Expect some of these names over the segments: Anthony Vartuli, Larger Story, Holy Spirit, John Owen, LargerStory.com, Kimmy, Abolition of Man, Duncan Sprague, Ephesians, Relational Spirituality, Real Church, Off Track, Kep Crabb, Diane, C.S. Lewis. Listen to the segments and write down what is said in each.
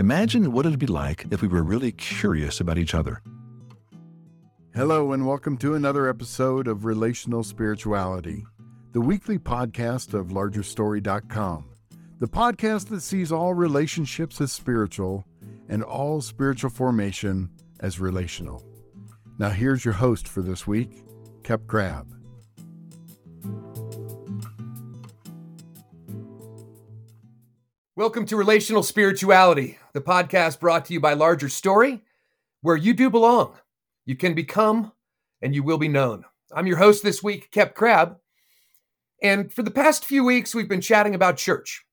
Imagine what it would be like if we were really curious about each other. Hello, and welcome to another episode of Relational Spirituality, the weekly podcast of LargerStory.com, the podcast that sees all relationships as spiritual and all spiritual formation as relational. Now, here's your host for this week, Kep Crabb. Welcome to Relational Spirituality, the podcast brought to you by Larger Story, where you do belong. You can become, and you will be known. I'm your host this week, Kep Crabb. And for the past few weeks, we've been chatting about church.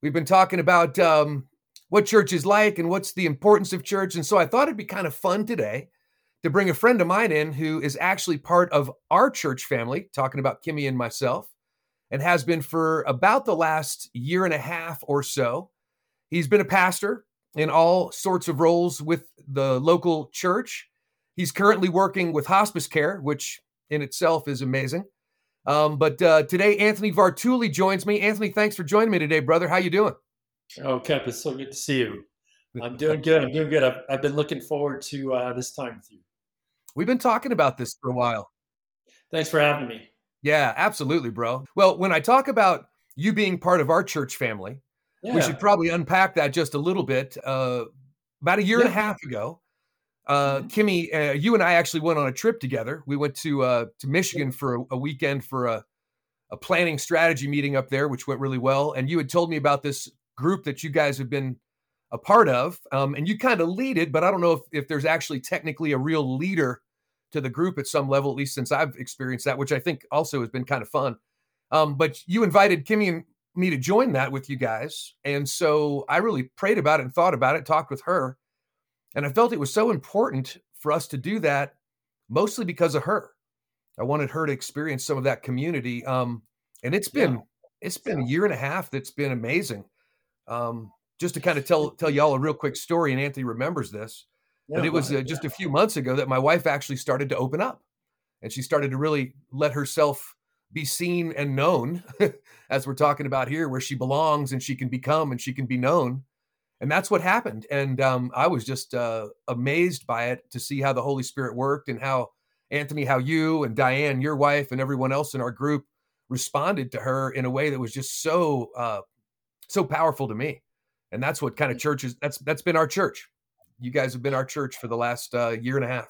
We've been talking about what church is like and what's the importance of church. And so I thought it'd be kind of fun today to bring a friend of mine in who is actually part of our church family, talking about Kimmy and myself, and has been for about the last year and a half or so. He's been a pastor in all sorts of roles with the local church. He's currently working with hospice care, which in itself is amazing. But today, Anthony Vartuli joins me. Anthony, thanks for joining me today, brother. How you doing? Oh, Kep, it's so good to see you. I'm doing good. I've been looking forward to this time with you. We've been talking about this for a while. Thanks for having me. Yeah, absolutely, bro. Well, when I talk about you being part of our church family, we should probably unpack that just a little bit. About a year and a half ago, Kimmy, you and I actually went on a trip together. We went to Michigan for a weekend for a planning strategy meeting up there, which went really well. And you had told me about this group that you guys have been a part of, and you kind of lead it, but I don't know if there's actually technically a real leader to the group at some level, at least since I've experienced that, which I think also has been kind of fun. But you invited Kimmy and me to join that with you guys. And so I really prayed about it and thought about it, talked with her. And I felt it was so important for us to do that, mostly because of her. I wanted her to experience some of that community. And it's been a year and a half that's been amazing. Just to kind of tell y'all a real quick story, and Anthony remembers this, but it was just a few months ago that my wife actually started to open up. And she started to really let herself be seen and known, as we're talking about here, where she belongs and she can become and she can be known. And that's what happened. And I was just amazed by it, to see how the Holy Spirit worked and how, Anthony, how you and Diane, your wife, and everyone else in our group responded to her in a way that was just so powerful to me. And that's what kind of church is. That's been our church. You guys have been our church for the last year and a half.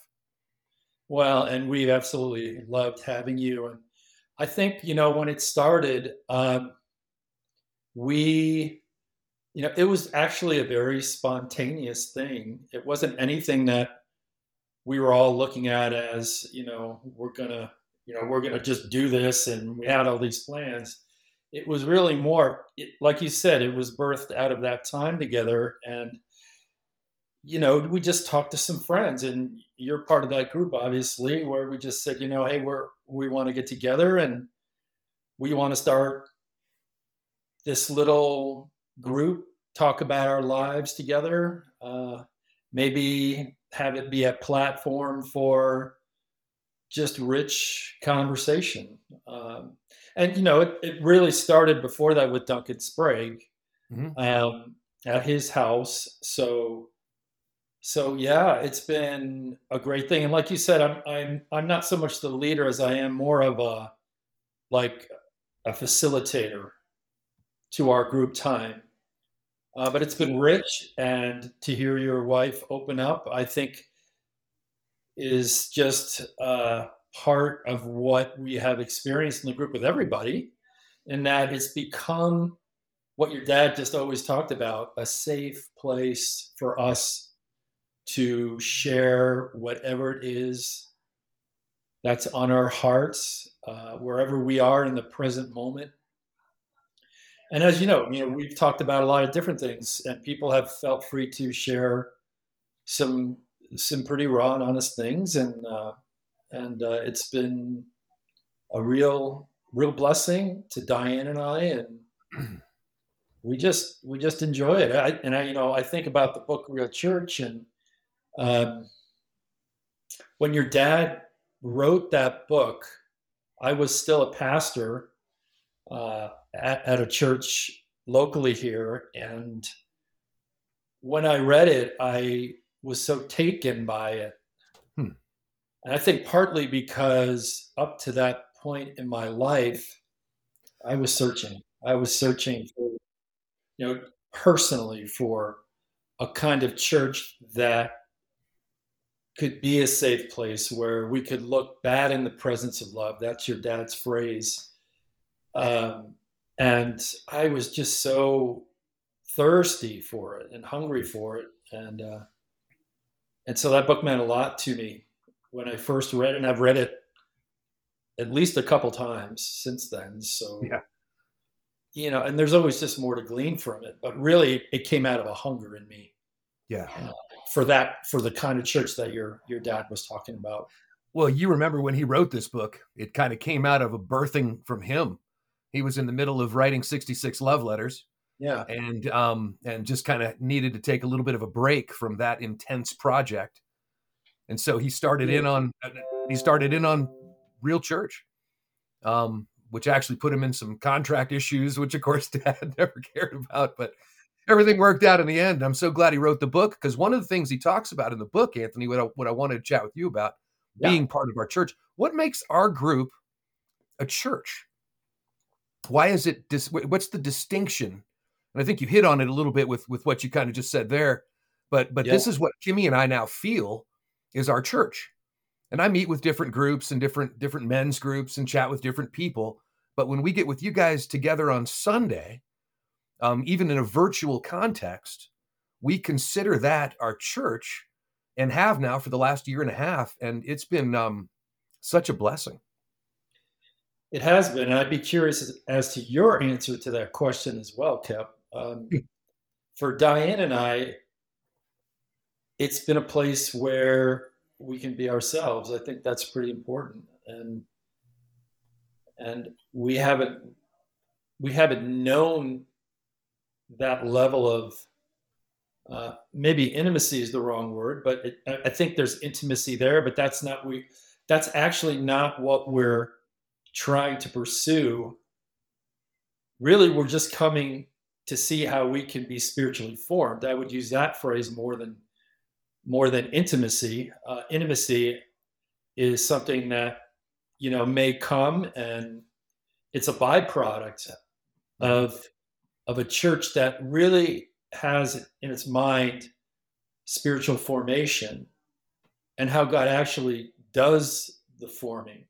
Well, and we've absolutely loved having you. And I think, when it started, it was actually a very spontaneous thing. It wasn't anything that we were all looking at as, we're going to just do this. And we had all these plans. It was really more, like you said, it was birthed out of that time together. And, we just talked to some friends, and you're part of that group, obviously, where we just said, hey, we want to get together and we want to start this little group, talk about our lives together, maybe have it be a platform for just rich conversation. It really started before that with Duncan Sprague, mm-hmm. At his house. So yeah, it's been a great thing. And like you said, I'm not so much the leader as I am more of a facilitator to our group time. But it's been rich, and to hear your wife open up, I think, is just part of what we have experienced in the group with everybody, in that it's become what your dad just always talked about, a safe place for us to share whatever it is that's on our hearts, wherever we are in the present moment. And as we've talked about a lot of different things, and people have felt free to share some pretty raw and honest things. And it's been a real blessing to Diane and I, and we just enjoy it. I think about the book Real Church, and when your dad wrote that book, I was still a pastor at a church locally here, and when I read it, I was so taken by it. And I think partly because up to that point in my life, I was searching. I was searching for, you know, personally for a kind of church that could be a safe place where we could look bad in the presence of love. That's your dad's phrase. And I was just so thirsty for it and hungry for it. And so that book meant a lot to me when I first read it, and I've read it at least a couple times since then. So, yeah. You know, and there's always just more to glean from it, but really it came out of a hunger in me. Yeah. For the kind of church that your dad was talking about. Well, you remember when he wrote this book, it kind of came out of a birthing from him. He was in the middle of writing 66 love letters. Yeah. And just kind of needed to take a little bit of a break from that intense project. And so he started in on Real Church, which actually put him in some contract issues, which of course Dad never cared about, but everything worked out in the end. I'm so glad he wrote the book, because one of the things he talks about in the book, Anthony, what I wanted to chat with you about, yeah, being part of our church. What makes our group a church? Why is it, what's the distinction? And I think you hit on it a little bit with what you kind of just said there, but yeah, this is what Kimmy and I now feel is our church. And I meet with different groups and different men's groups and chat with different people. But when we get with you guys together on Sunday, even in a virtual context, we consider that our church, and have now for the last year and a half. And it's been such a blessing. It has been. And I'd be curious as to your answer to that question as well, Kep. For Diane and I, it's been a place where we can be ourselves. I think that's pretty important. And we haven't known that level of, maybe intimacy is the wrong word, but I think there's intimacy there, but that's actually not what we're trying to pursue. Really, we're just coming to see how we can be spiritually formed. I would use that phrase more than intimacy. Intimacy is something that, you know, may come, and it's a byproduct of a church that really has in its mind spiritual formation and how God actually does the forming.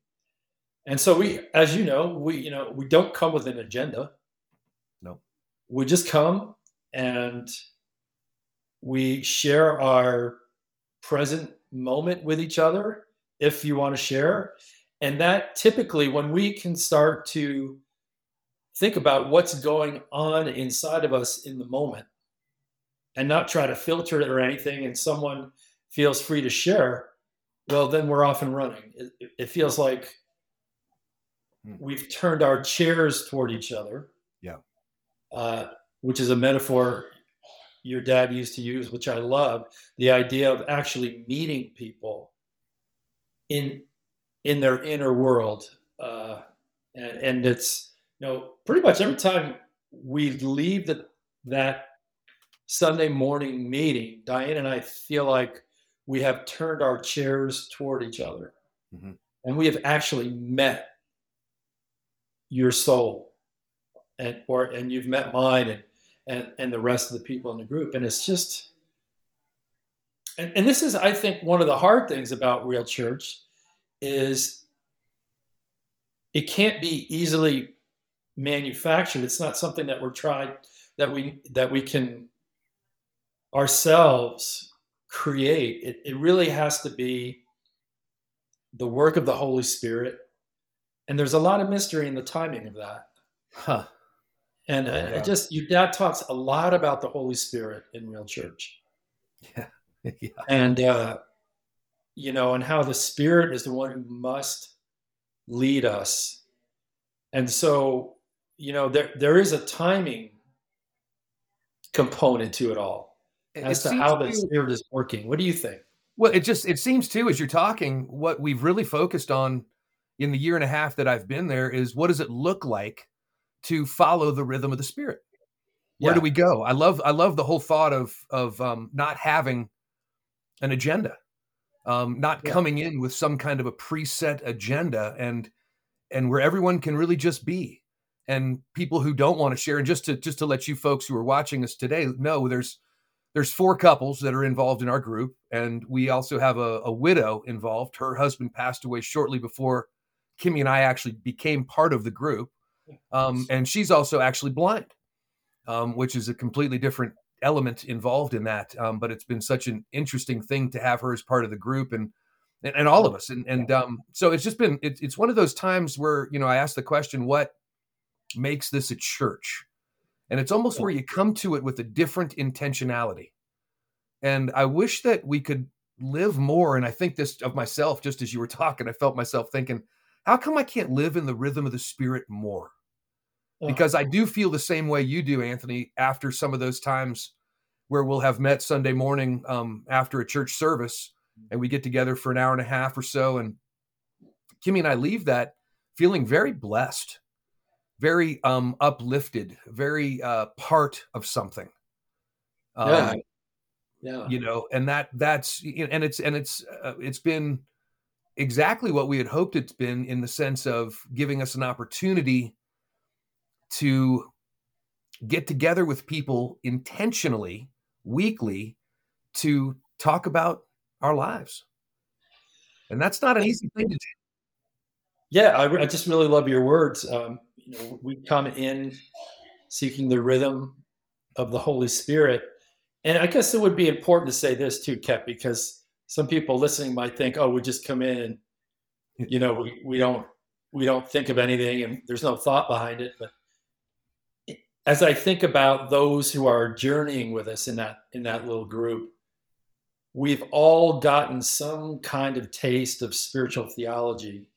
And so we, as you know, we don't come with an agenda. No, we just come and we share our present moment with each other, if you want to share. And that typically, when we can start to think about what's going on inside of us in the moment and not try to filter it or anything, and someone feels free to share, well, then we're off and running. It feels like we've turned our chairs toward each other. Yeah. Which is a metaphor your dad used to use, which I love, the idea of actually meeting people in their inner world. And it's, you know, pretty much every time we leave that Sunday morning meeting, Diane and I feel like we have turned our chairs toward each other, mm-hmm, and we have actually met your soul, and you've met mine, and the rest of the people in the group. And it's just, and this is, I think, one of the hard things about Real Church is it can't be easily manufactured. It's not something that we can ourselves create. It really has to be the work of the Holy Spirit. And there's a lot of mystery in the timing of that. Huh. And yeah. Your dad talks a lot about the Holy Spirit in Real Church. Yeah. Yeah. And, you know, and how the Spirit is the one who must lead us. And so, you know, there is a timing component to it all as to how the Spirit is working. What do you think? Well, it seems too, as you're talking, what we've really focused on in the year and a half that I've been there is, what does it look like to follow the rhythm of the Spirit? Where do we go? I love the whole thought of not having an agenda, coming in with some kind of a preset agenda, and where everyone can really just be, and people who don't want to share. And just to let you folks who are watching us today know, there's four couples that are involved in our group. And we also have a widow involved. Her husband passed away shortly before Kimmy and I actually became part of the group. And she's also actually blind, which is a completely different element involved in that. But it's been such an interesting thing to have her as part of the group and all of us. So it's just been, it's one of those times where, I asked the question, what makes this a church? And it's almost where you come to it with a different intentionality. And I wish that we could live more. And I think this of myself, just as you were talking, I felt myself thinking, how come I can't live in the rhythm of the Spirit more? Because I do feel the same way you do, Anthony, after some of those times where we'll have met Sunday morning after a church service, and we get together for an hour and a half or so. And Kimmy and I leave that feeling very blessed, very uplifted, very part of something. And it's been exactly what we had hoped it's been, in the sense of giving us an opportunity to get together with people intentionally, weekly, to talk about our lives. And that's not an easy thing to do. Yeah, I just really love your words. We come in seeking the rhythm of the Holy Spirit. And I guess it would be important to say this too, Kep, because some people listening might think, oh, we just come in and, we don't think of anything and there's no thought behind it. But as I think about those who are journeying with us in that little group, we've all gotten some kind of taste of spiritual theology,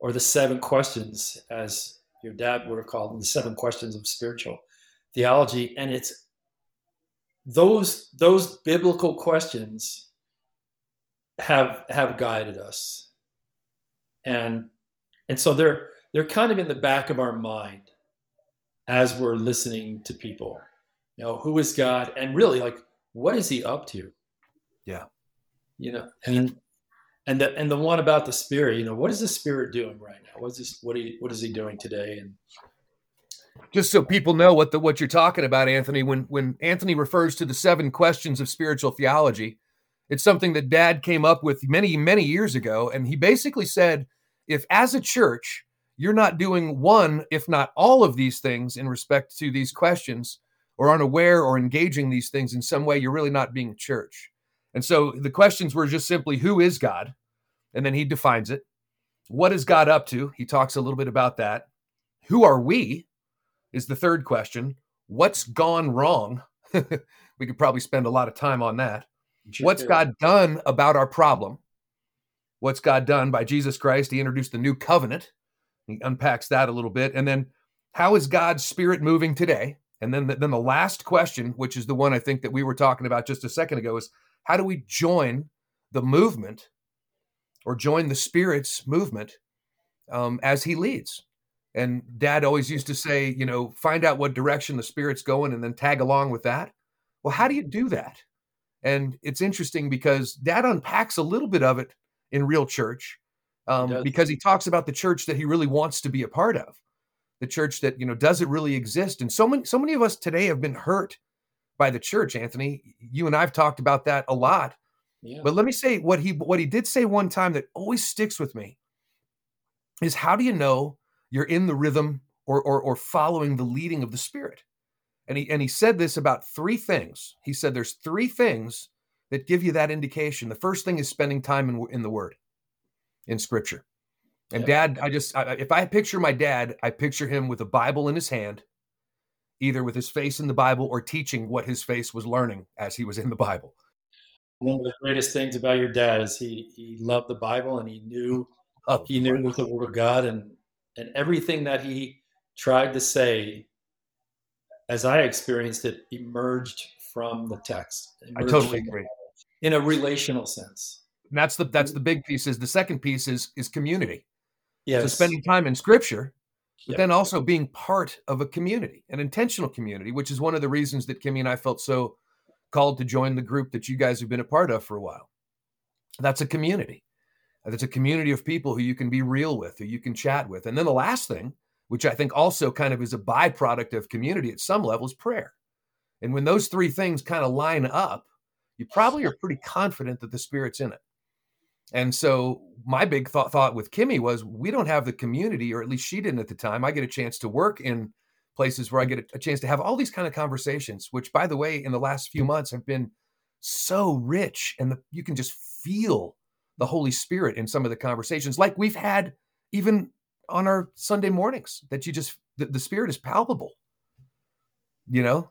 or the 7 questions, as your dad would have called them, the 7 questions of spiritual theology. And it's those biblical questions have guided us. And so they're kind of in the back of our mind as we're listening to people. Who is God? And really, like, what is he up to? Yeah. And the one about the Spirit, what is the Spirit doing right now? What is he doing today? And just so people know what you're talking about, Anthony, when Anthony refers to the 7 questions of spiritual theology, it's something that Dad came up with many, many years ago. And he basically said, if as a church, you're not doing one, if not all of these things in respect to these questions, or aren't aware or engaging these things in some way, you're really not being a church. And so the questions were just simply, who is God? And then he defines it. What is God up to? He talks a little bit about that. Who are we is the third question. What's gone wrong? We could probably spend a lot of time on that. What's God done about our problem? What's God done? By Jesus Christ, he introduced the new covenant. He unpacks that a little bit. And then how is God's Spirit moving today? And then the last question, which is the one I think that we were talking about just a second ago, is how do we join the movement, or join the Spirit's movement as he leads? And Dad always used to say, find out what direction the Spirit's going and then tag along with that. Well, how do you do that? And it's interesting because Dad unpacks a little bit of it in Real Church, because he talks about the church that he really wants to be a part of, the church that, doesn't really exist. And so many of us today have been hurt by the church, Anthony. You and I've talked about that a lot. Yeah. But let me say what he did say one time that always sticks with me is, how do you know you're in the rhythm or following the leading of the Spirit? And he said this about 3 things. He said there's 3 things that give you that indication. The first thing is spending time in the Word, in Scripture. And Dad, if I picture my dad, I picture him with a Bible in his hand, either with his face in the Bible or teaching what his face was learning as he was in the Bible. One of the greatest things about your dad is he loved the Bible, and he knew the Word of God, and everything that he tried to say, as I experienced it, emerged from the text. I totally agree. In a relational sense. And that's the big piece. Is the second piece is community. Yes. So spending time in Scripture, but then also being part of a community, an intentional community, which is one of the reasons that Kimmy and I felt so called to join the group that you guys have been a part of for a while. That's a community. That's a community of people who you can be real with, who you can chat with. And then the last thing, which I think also kind of is a byproduct of community at some level, is prayer. And when those three things kind of line up, you probably are pretty confident that the Spirit's in it. And so my big thought with Kimmy was, we don't have the community, or at least she didn't at the time. I get a chance to work in places where I get a chance to have all these kind of conversations, which, by the way, in the last few months have been so rich. And you can just feel the Holy Spirit in some of the conversations, like we've had even on our Sunday mornings, that you just, the Spirit is palpable, you know?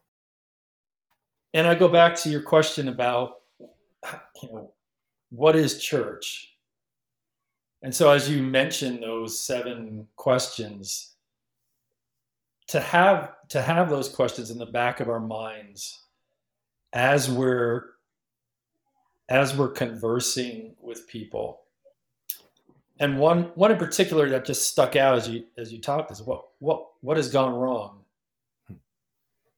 And I go back to your question about, you know, what is church? And so as you mentioned those seven questions, to have those questions in the back of our minds as we're conversing with people. And one in particular that just stuck out as you talked is what has gone wrong?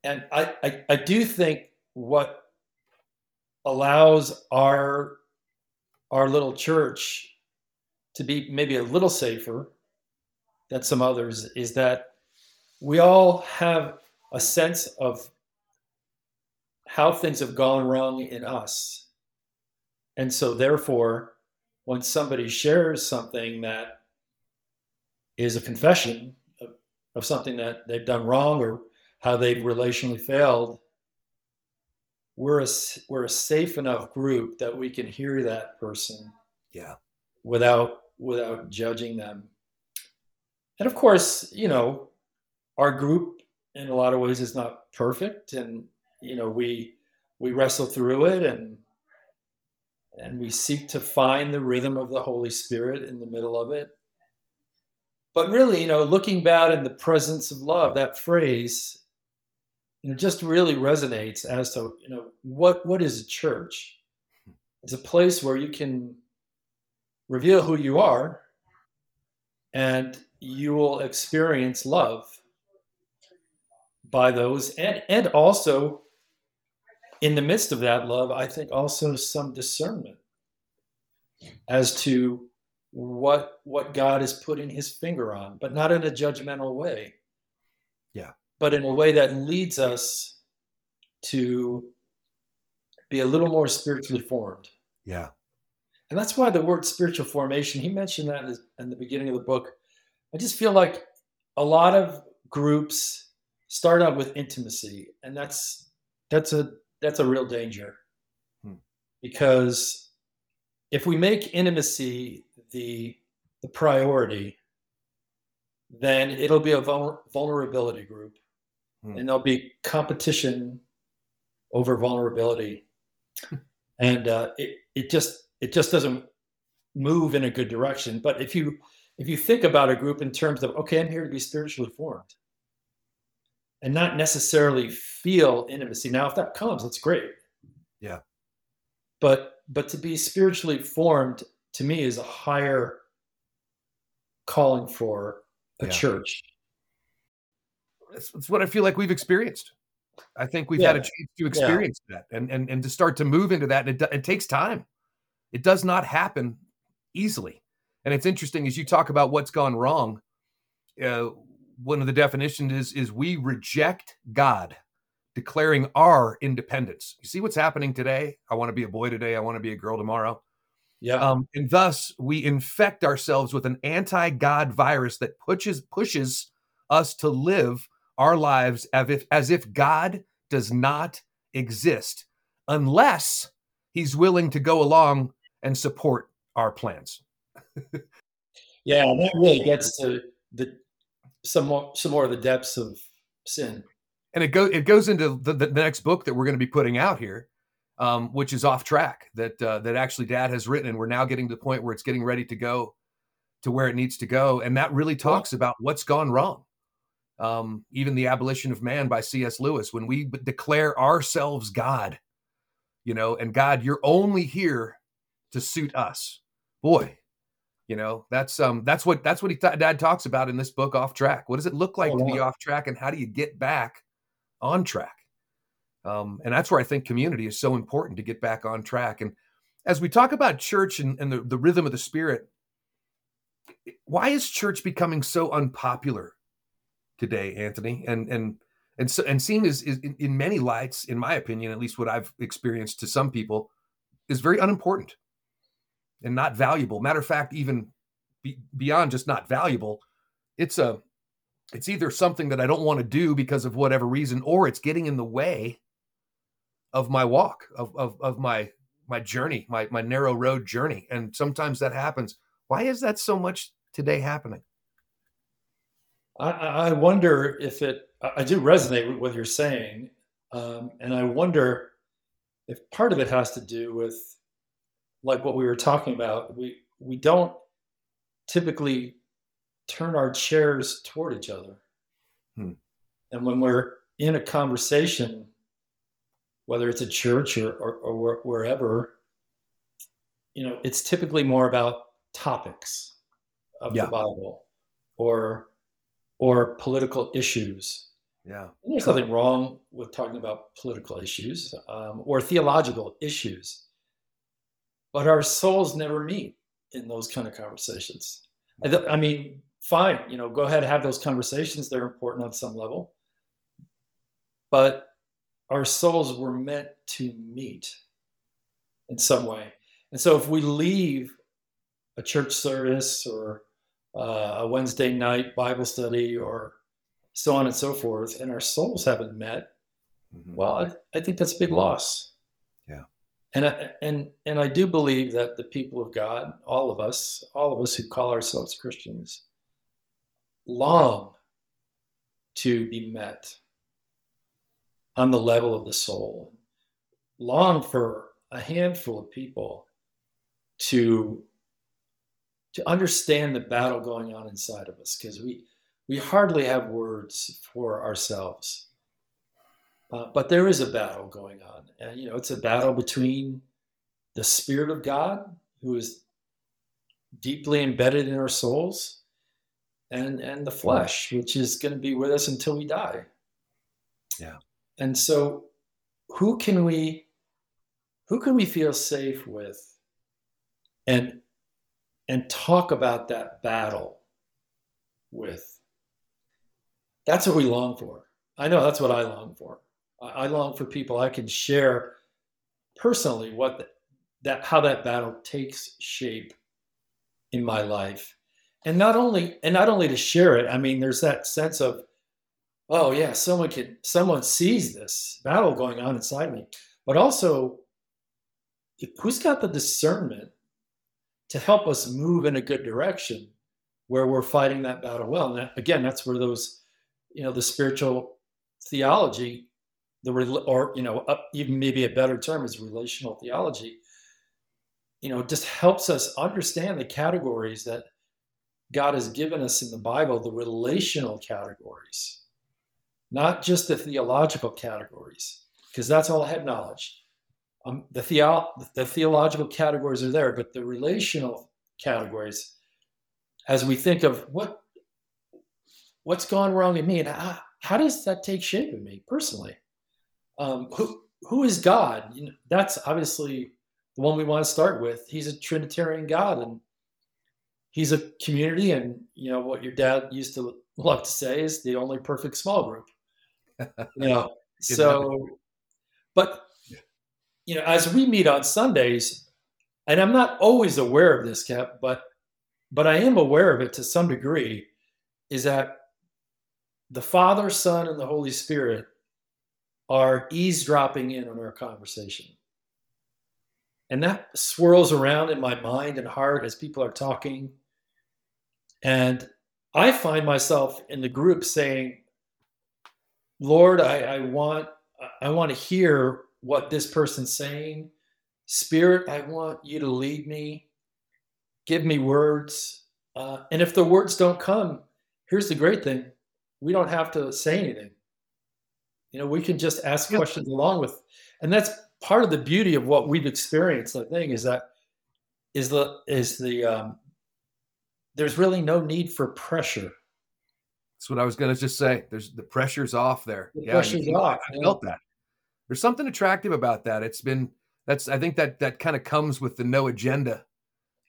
And I do think what allows our little church to be maybe a little safer than some others is that we all have a sense of how things have gone wrong in us. And so therefore, when somebody shares something that is a confession of something that they've done wrong or how they've relationally failed, we're a safe enough group that we can hear that person without judging them. And of course, you know, our group in a lot of ways is not perfect, and you know, we wrestle through it and we seek to find the rhythm of the Holy Spirit in the middle of it. But really, you know, looking back in the presence of love, that phrase, and it just really resonates as to, you know, what is a church? It's a place where you can reveal who you are and you will experience love by those. And also in the midst of that love, I think also some discernment as to what God is putting his finger on, but not in a judgmental way. Yeah. But in a way that leads us to be a little more spiritually formed. Yeah. And that's why the word spiritual formation, he mentioned that in the beginning of the book. I just feel like a lot of groups start out with intimacy, and that's a real danger. Because if we make intimacy the priority, then it'll be a vulnerability group. And there'll be competition over vulnerability. And it just doesn't move in a good direction. But if you think about a group in terms of, okay, I'm here to be spiritually formed and not necessarily feel intimacy. Now, if that comes, that's great. Yeah. But to be spiritually formed, to me, is a higher calling for a church. It's what I feel like we've experienced. I think we've had a chance to experience that and to start to move into that. And it takes time. It does not happen easily. And it's interesting as you talk about what's gone wrong. One of the definitions is we reject God, declaring our independence. You see what's happening today? I want to be a boy today. I want to be a girl tomorrow. Yeah. And thus we infect ourselves with an anti-God virus that pushes us to live our lives as if God does not exist, unless he's willing to go along and support our plans. Yeah, that really gets to some more of the depths of sin. And it goes into the next book that we're going to be putting out here, which is Off Track, that actually Dad has written, and we're now getting to the point where it's getting ready to go to where it needs to go. And that really talks about what's gone wrong. Even the Abolition of Man by C.S. Lewis, when we declare ourselves God, you know, and God, you're only here to suit us. Boy, You know, that's what Dad talks about in this book, Off Track. What does it look like to be off track, and how do you get back on track? And that's where I think community is so important, to get back on track. And as we talk about church and the rhythm of the Spirit, why is church becoming so unpopular today, Anthony? And seen as in many lights, in my opinion, at least what I've experienced, to some people, is very unimportant and not valuable. Matter of fact, even beyond just not valuable, it's either something that I don't want to do because of whatever reason, or it's getting in the way of my walk, of my journey, my narrow road journey. And sometimes that happens. Why is that so much today happening? I wonder if I do resonate with what you're saying. And I wonder if part of it has to do with, like, what we were talking about. We don't typically turn our chairs toward each other. And when we're in a conversation, whether it's at church or wherever, you know, it's typically more about topics of the Bible or political issues. Yeah. And there's nothing wrong with talking about political issues or theological issues, but our souls never meet in those kind of conversations. I mean, fine, you know, go ahead and have those conversations. They're important on some level, but our souls were meant to meet in some way. And so if we leave a church service or a Wednesday night Bible study or so on and so forth, and our souls haven't met, well, I think that's a big loss. Yeah. And I do believe that the people of God, all of us who call ourselves Christians, long to be met on the level of the soul, long for a handful of people to understand the battle going on inside of us, because we hardly have words for ourselves. But there is a battle going on. And, you know, it's a battle between the Spirit of God, who is deeply embedded in our souls, and the flesh, which is going to be with us until we die. Yeah. And so who can we feel safe with and talk about that battle with? That's what we long for. I know that's what I long for. I long for people I can share personally how that battle takes shape in my life. And not only to share it, I mean, there's that sense of, oh yeah, someone sees this battle going on inside me, but also who's got the discernment to help us move in a good direction where we're fighting that battle well. And that, again, that's where those, you know, the spiritual theology, even maybe a better term is relational theology, you know, just helps us understand the categories that God has given us in the Bible, the relational categories, not just the theological categories, because that's all head knowledge. The theological categories are there, but the relational categories, as we think of what's gone wrong in me and how does that take shape in me personally? Who is God? You know, that's obviously the one we want to start with. He's a Trinitarian God, and he's a community. And, you know, what your dad used to love to say is the only perfect small group. You know, so, but, you know, as we meet on Sundays, and I'm not always aware of this, Cap, but I am aware of it to some degree, is that the Father, Son, and the Holy Spirit are eavesdropping in on our conversation. And that swirls around in my mind and heart as people are talking. And I find myself in the group saying, Lord, I want to hear what this person's saying. Spirit, I want you to lead me. Give me words. And if the words don't come, here's the great thing. We don't have to say anything. You know, we can just ask questions along with, and that's part of the beauty of what we've experienced, I think, is the there's really no need for pressure. That's what I was going to just say. There's the pressure's off there. The pressure's off. I felt that. There's something attractive about that. It's been, that's, I think that kind of comes with the no agenda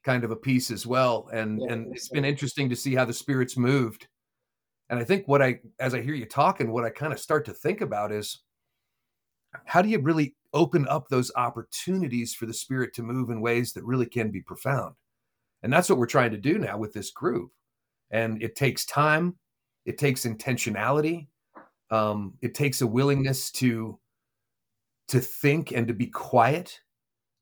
kind of a piece as well. And it's been interesting to see how the Spirit's moved. And I think as I hear you talking, what I kind of start to think about is, how do you really open up those opportunities for the Spirit to move in ways that really can be profound? And that's what we're trying to do now with this group. And it takes time. It takes intentionality. It takes a willingness to think and to be quiet.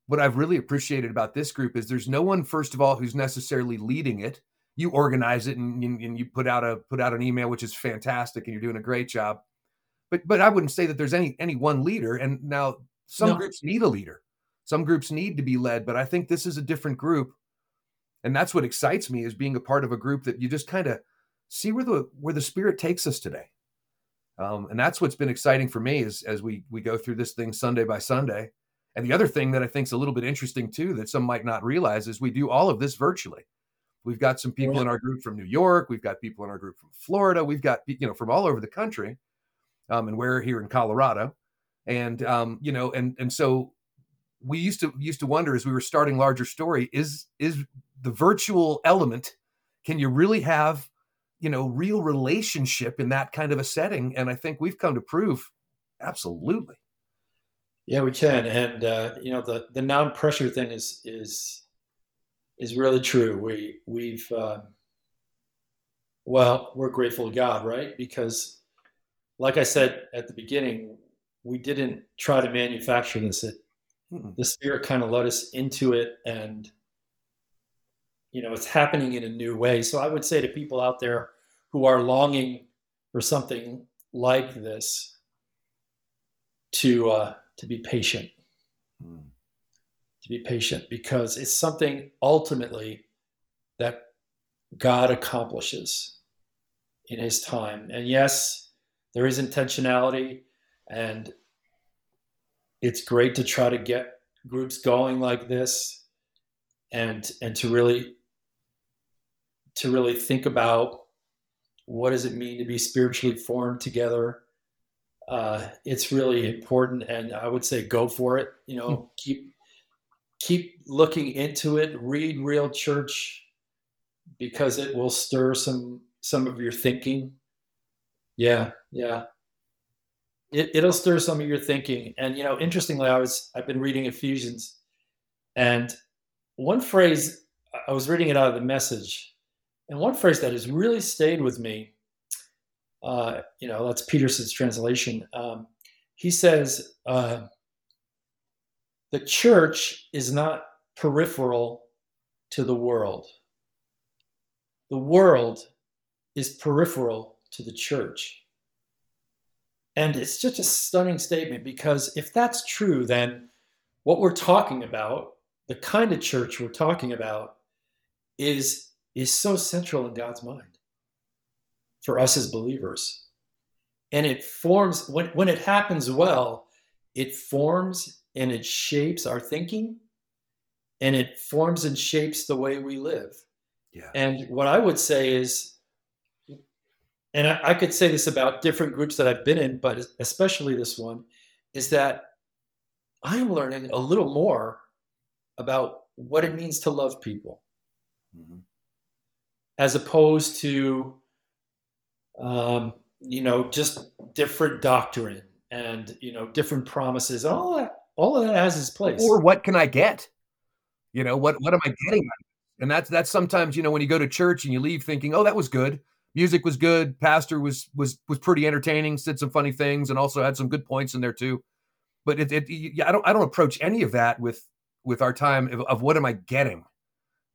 What I've really appreciated about this group is there's no one, first of all, who's necessarily leading it. You organize it and you put out an email, which is fantastic, and you're doing a great job. But I wouldn't say that there's any one leader. And now some groups need a leader. Some groups need to be led, but I think this is a different group. And that's what excites me, is being a part of a group that you just kind of see where the Spirit takes us today. And that's what's been exciting for me is as we go through this thing Sunday by Sunday. And the other thing that I think is a little bit interesting too, that some might not realize, is we do all of this virtually. We've got some people in our group from New York. We've got people in our group from Florida. We've got, from all over the country. And we're here in Colorado, and so we used to wonder, as we were starting Larger Story, is the virtual element, can you really have, real relationship in that kind of a setting? And I think we've come to prove, absolutely. Yeah, we can. And the non-pressure thing is really true. We're grateful to God, right? Because, like I said at the beginning, we didn't try to manufacture this. The Spirit kind of led us into it, and it's happening in a new way. So I would say to people out there who are longing for something like this, to be patient, because it's something ultimately that God accomplishes in His time. And yes, there is intentionality, and it's great to try to get groups going like this and to really think about, what does it mean to be spiritually formed together? It's really important, and I would say go for it. Keep looking into it. Read Real Church, because it will stir some of your thinking. Yeah. It'll stir some of your thinking. And, interestingly, I've been reading Ephesians, and one phrase, I was reading it out of the Message, and one phrase that has really stayed with me, that's Peterson's translation. He says, the church is not peripheral to the world. The world is peripheral to the church. And it's just a stunning statement, because if that's true, then what we're talking about, the kind of church we're talking about, is so central in God's mind for us as believers. And it forms, when it happens well, it forms and it shapes our thinking, and it forms and shapes the way we live. Yeah. And what I would say is, and I could say this about different groups that I've been in, but especially this one, is that I'm learning a little more about what it means to love people, as opposed to, just different doctrine and, different promises. All of that has its place. Or what can I get? What am I getting? And that's sometimes, when you go to church and you leave thinking, oh, that was good. Music was good. Pastor was pretty entertaining. Said some funny things, and also had some good points in there too. But I don't approach any of that with our time of what am I getting?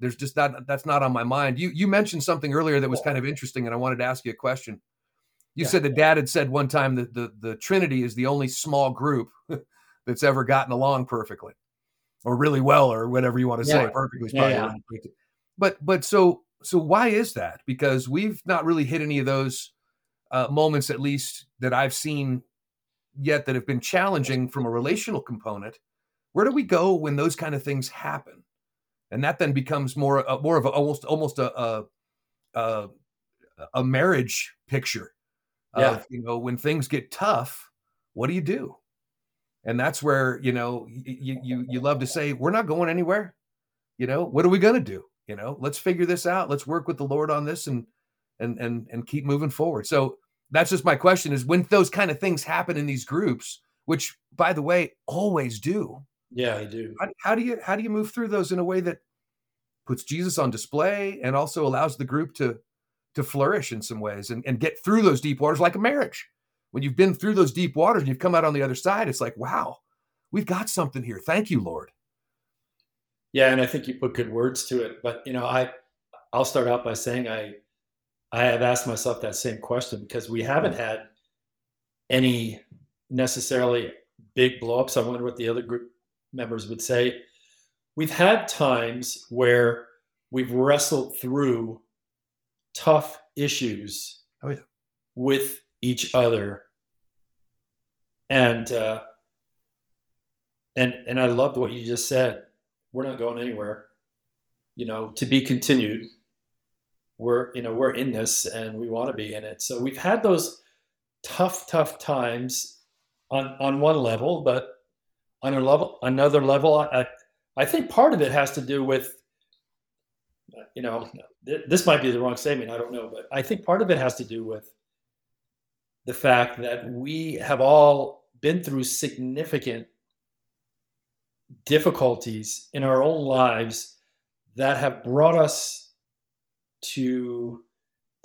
There's just that's not on my mind. You mentioned something earlier that was kind of interesting, and I wanted to ask you a question. You said that Dad had said one time that the Trinity is the only small group that's ever gotten along perfectly, or really well, or whatever you want to say. Perfectly is probably what I'm thinking. But so. So why is that? Because we've not really hit any of those moments, at least that I've seen yet, that have been challenging from a relational component. Where do we go when those kind of things happen? And that then becomes more of a, almost a a marriage picture. Yeah. Of, you know, when things get tough, what do you do? And that's where, you know, you love to say, we're not going anywhere. You know, what are we going to do? You know, let's figure this out. Let's work with the Lord on this and keep moving forward. So that's just my question is, when those kind of things happen in these groups, which by the way, always do. Yeah, I do. How do you move through those in a way that puts Jesus on display and also allows the group to flourish in some ways and get through those deep waters like a marriage? When you've been through those deep waters and you've come out on the other side, it's like, wow, we've got something here. Thank you, Lord. Yeah, and I think you put good words to it. But, you know, I'll start out by saying I have asked myself that same question, because we haven't had any necessarily big blowups. I wonder what the other group members would say. We've had times where we've wrestled through tough issues with each other. And I loved what you just said. We're not going anywhere, you know, to be continued. We're in this and we want to be in it. So we've had those tough times on one level, but on another level, I think part of it has to do with, you know, this might be the wrong statement, I don't know, but I think part of it has to do with the fact that we have all been through significant difficulties in our own lives that have brought us to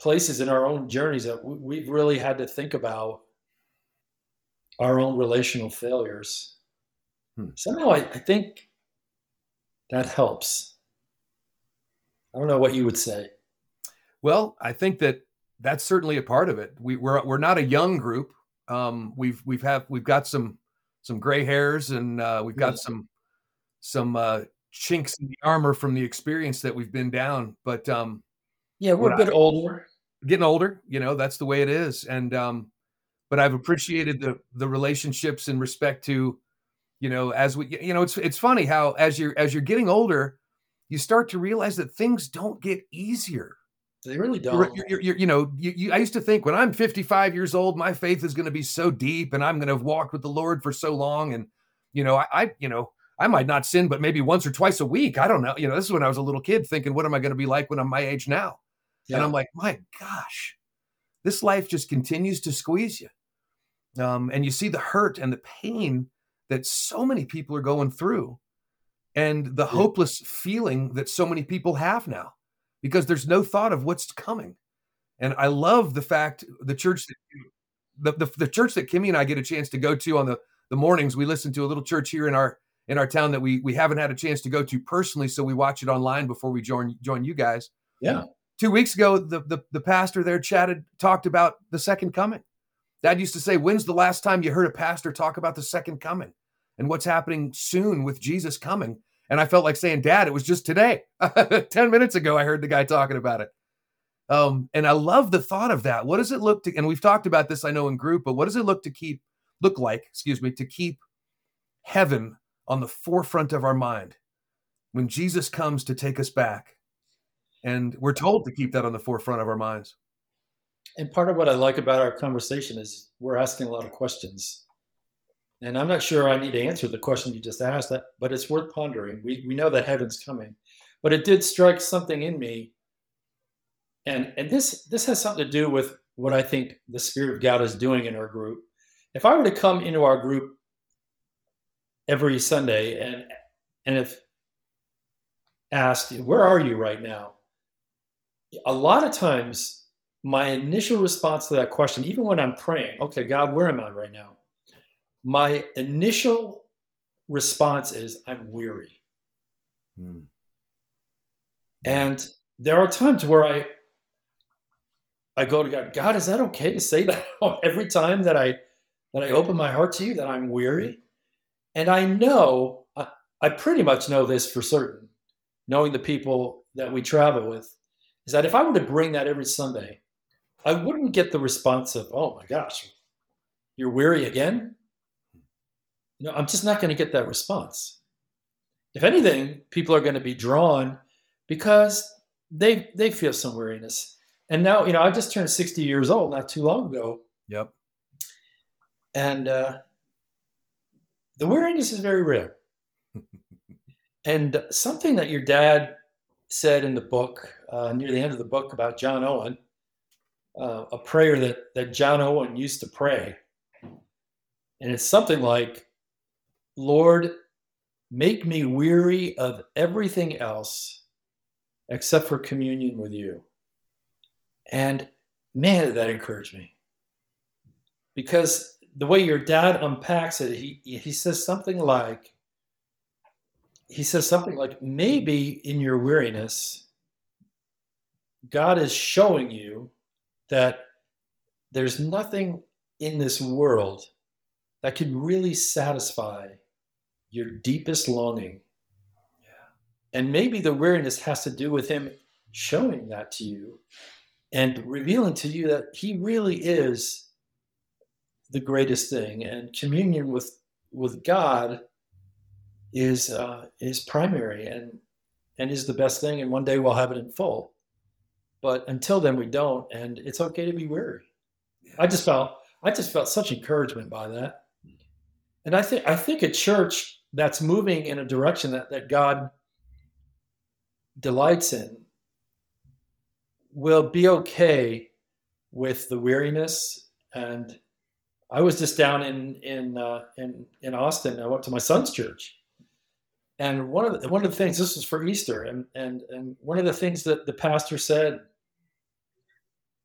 places in our own journeys that we've really had to think about our own relational failures. Somehow I think that helps. I don't know what you would say. Well, I think that's certainly a part of it. We're not a young group. We've got some gray hairs, and we've got some chinks in the armor from the experience that we've been down. But yeah, we're a bit older, getting older. You know, that's the way it is. And but I've appreciated the relationships in respect to, you know, as we, you know, it's funny how as you're getting older, you start to realize that things don't get easier. They really don't. I used to think when I'm 55 years old, my faith is going to be so deep and I'm going to have walked with the Lord for so long. And, you know, I might not sin, but maybe once or twice a week. I don't know. You know, this is when I was a little kid thinking, what am I going to be like when I'm my age now? Yeah. And I'm like, my gosh, this life just continues to squeeze you. And you see the hurt and the pain that so many people are going through, and the hopeless feeling that so many people have now, because there's no thought of what's coming. And I love the fact the church that Kimmy and I get a chance to go to on the mornings. We listen to a little church here in our town that we haven't had a chance to go to personally, so we watch it online before we join you guys. Yeah. 2 weeks ago, the pastor there talked about the second coming. Dad used to say, when's the last time you heard a pastor talk about the second coming and what's happening soon with Jesus coming? And I felt like saying, Dad, it was just today. 10 minutes ago, I heard the guy talking about it. And I love the thought of that. What does it look to, and we've talked about this, I know, in group, but what does it look like to keep heaven on the forefront of our mind when Jesus comes to take us back? And we're told to keep that on the forefront of our minds. And part of what I like about our conversation is we're asking a lot of questions. And I'm not sure I need to answer the question you just asked, but it's worth pondering. We know that heaven's coming, but it did strike something in me. And this has something to do with what I think the Spirit of God is doing in our group. If I were to come into our group every Sunday and if asked, where are you right now? A lot of times my initial response to that question, even when I'm praying, okay, God, where am I right now? My initial response is, I'm weary. And there are times where I go to God, God, is that okay to say that every time that I open my heart to you, that I'm weary? And I know, I pretty much know this for certain, knowing the people that we travel with, is that if I were to bring that every Sunday, I wouldn't get the response of, oh my gosh, you're weary again? No, I'm just not going to get that response. If anything, people are going to be drawn because they feel some weariness. And now, you know, I just turned 60 years old not too long ago. Yep. And the weariness is very rare. And something that your dad said in the book, near the end of the book about John Owen, a prayer that John Owen used to pray. And it's something like, Lord, make me weary of everything else except for communion with you. And man, did that encourage me. Because the way your dad unpacks it, he says something like, maybe in your weariness, God is showing you that there's nothing in this world that can really satisfy your deepest longing. Yeah. And maybe the weariness has to do with him showing that to you and revealing to you that he really is the greatest thing. And communion with God is primary and is the best thing, and one day we'll have it in full. But until then, we don't, and it's okay to be weary. Yes. I just felt such encouragement by that. And I think a church that's moving in a direction that God delights in will be okay with the weariness. And I was just down in Austin. I went to my son's church. And one of the things, this was for Easter, and one of the things that the pastor said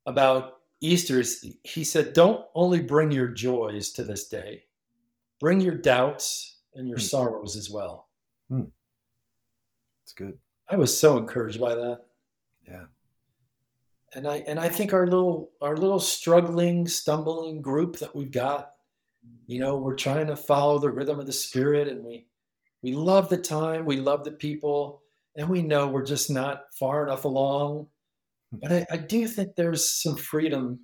about Easter is, he said, don't only bring your joys to this day, bring your doubts and your sorrows as well. It's good. I was so encouraged by that. Yeah. And I think our little struggling, stumbling group that we've got, you know, we're trying to follow the rhythm of the Spirit, and we love the time, we love the people, and we know we're just not far enough along. But I do think there's some freedom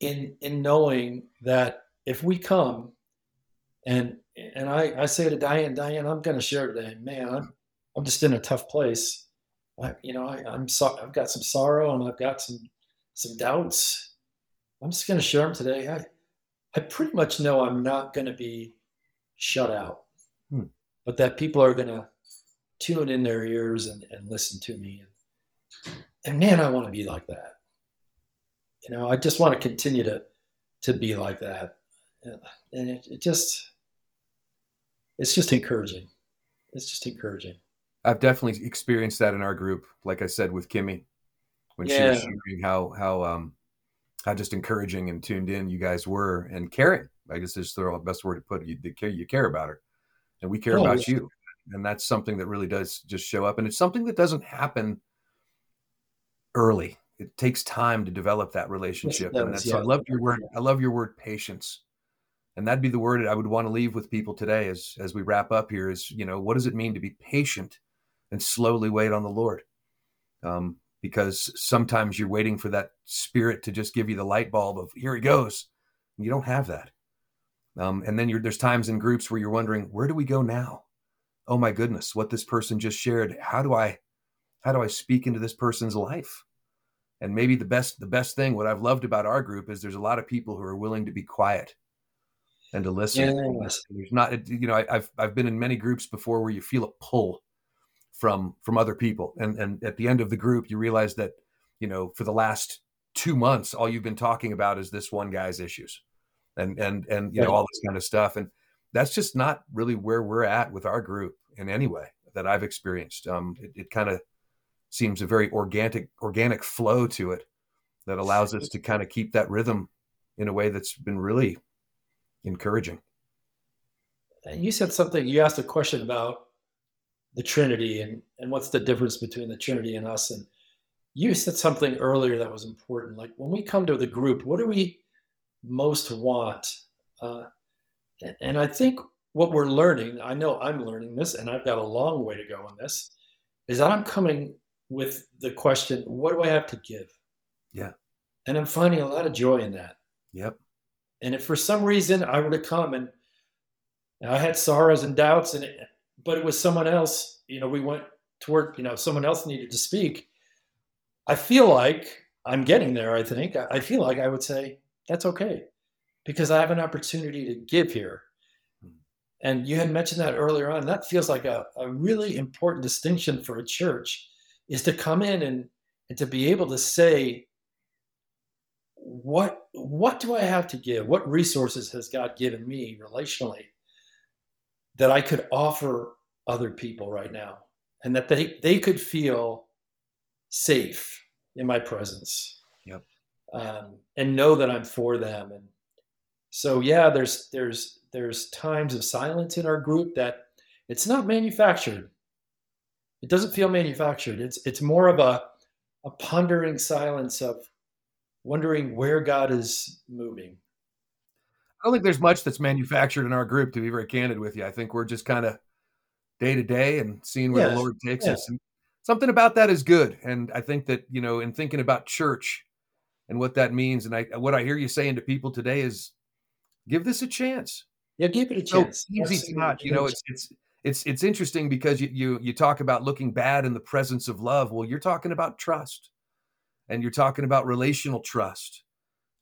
in knowing that if we come, and I say to Diane, I'm going to share today, man, I'm just in a tough place. I've got some sorrow and I've got some doubts. I'm just going to share them today. I pretty much know I'm not going to be shut out. But that people are going to tune in their ears and listen to me. And man, I want to be like that. You know, I just want to continue to be like that. And it's just encouraging. It's just encouraging. I've definitely experienced that in our group. Like I said, with Kimmy, when she was sharing how just encouraging and tuned in you guys were, and caring, I guess is the best word to put it. You care about her. And we care about you. And that's something that really does just show up. And it's something that doesn't happen early. It takes time to develop that relationship. And that's, I love your word. I love your word, patience. And that'd be the word I would want to leave with people today as we wrap up here is, you know, what does it mean to be patient and slowly wait on the Lord? Because sometimes you're waiting for that Spirit to just give you the light bulb of, here he goes. And you don't have that. And then there's times in groups where you're wondering, where do we go now? Oh my goodness, what this person just shared. How do I speak into this person's life? And maybe the best thing, what I've loved about our group is there's a lot of people who are willing to be quiet and to listen. Yeah. There's not, you know, I've been in many groups before where you feel a pull from other people. And at the end of the group, you realize that, you know, for the last 2 months, all you've been talking about is this one guy's issues. And you know, all this kind of stuff. And that's just not really where we're at with our group in any way that I've experienced. It kind of seems a very organic flow to it that allows us to kind of keep that rhythm in a way that's been really encouraging. And you said something, you asked a question about the Trinity and what's the difference between the Trinity and us. And you said something earlier that was important. Like when we come to the group, what do we most want? And I think what we're learning, I know I'm learning this, and I've got a long way to go on this, is that I'm coming with the question, what do I have to give? Yeah. And I'm finding a lot of joy in that. Yep. And if for some reason I were to come and I had sorrows and doubts, but it was someone else, you know, we went to work, you know, someone else needed to speak. I feel like I'm getting there, I think. I feel like I would say that's okay, because I have an opportunity to give here. And you had mentioned that earlier on. That feels like a really important distinction for a church, is to come in and to be able to say, what do I have to give? What resources has God given me relationally that I could offer other people right now? And that they could feel safe in my presence. Yep. And know that I'm for them. And so, yeah, there's times of silence in our group that it's not manufactured. It doesn't feel manufactured. It's more of a pondering silence of wondering where God is moving. I don't think there's much that's manufactured in our group, to be very candid with you. I think we're just kind of day to day and seeing where the Lord takes us. And something about that is good. And I think that, you know, in thinking about church and what that means, and what I hear you saying to people today is, give this a chance. Yeah, give it a chance. So easy to not, you know, it's interesting because you talk about looking bad in the presence of love. Well, you're talking about trust. And you're talking about relational trust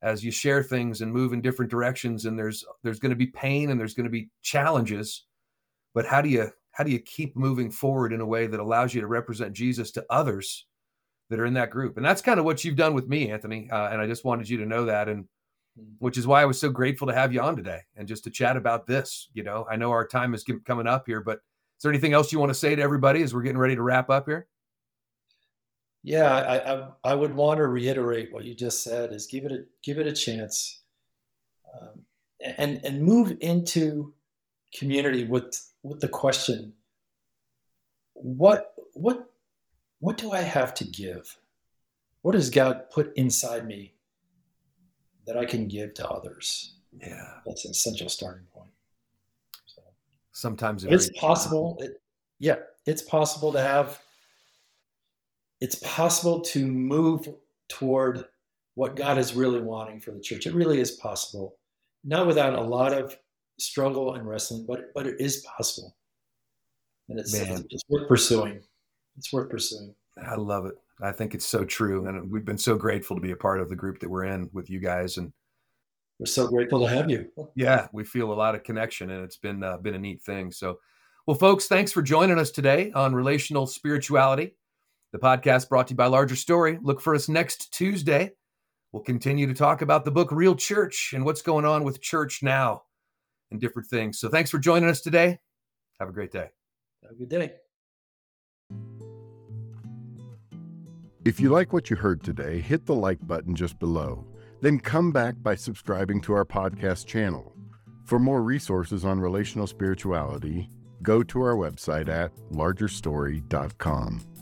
as you share things and move in different directions. And there's going to be pain and there's going to be challenges, but how do you keep moving forward in a way that allows you to represent Jesus to others that are in that group? And that's kind of what you've done with me, Anthony. And I just wanted you to know that, and which is why I was so grateful to have you on today and just to chat about this. You know, I know our time is coming up here, but is there anything else you want to say to everybody as we're getting ready to wrap up here? Yeah, I would want to reiterate what you just said, is give it a chance, and move into community with the question, what do I have to give? What does God put inside me that I can give to others? Yeah, that's an essential starting point. So, sometimes it's possible. It's possible to have. It's possible to move toward what God is really wanting for the church. It really is possible, not without a lot of struggle and wrestling, but it is possible, and it's worth pursuing. It's worth pursuing. I love it. I think it's so true, and we've been so grateful to be a part of the group that we're in with you guys, and we're so grateful to have you. Yeah, we feel a lot of connection, and it's been a neat thing. So, well, folks, thanks for joining us today on Relational Spirituality. The podcast brought to you by Larger Story. Look for us next Tuesday. We'll continue to talk about the book Real Church and what's going on with church now and different things. So thanks for joining us today. Have a great day. Have a good day. If you like what you heard today, hit the like button just below. Then come back by subscribing to our podcast channel. For more resources on relational spirituality, go to our website at LargerStory.com.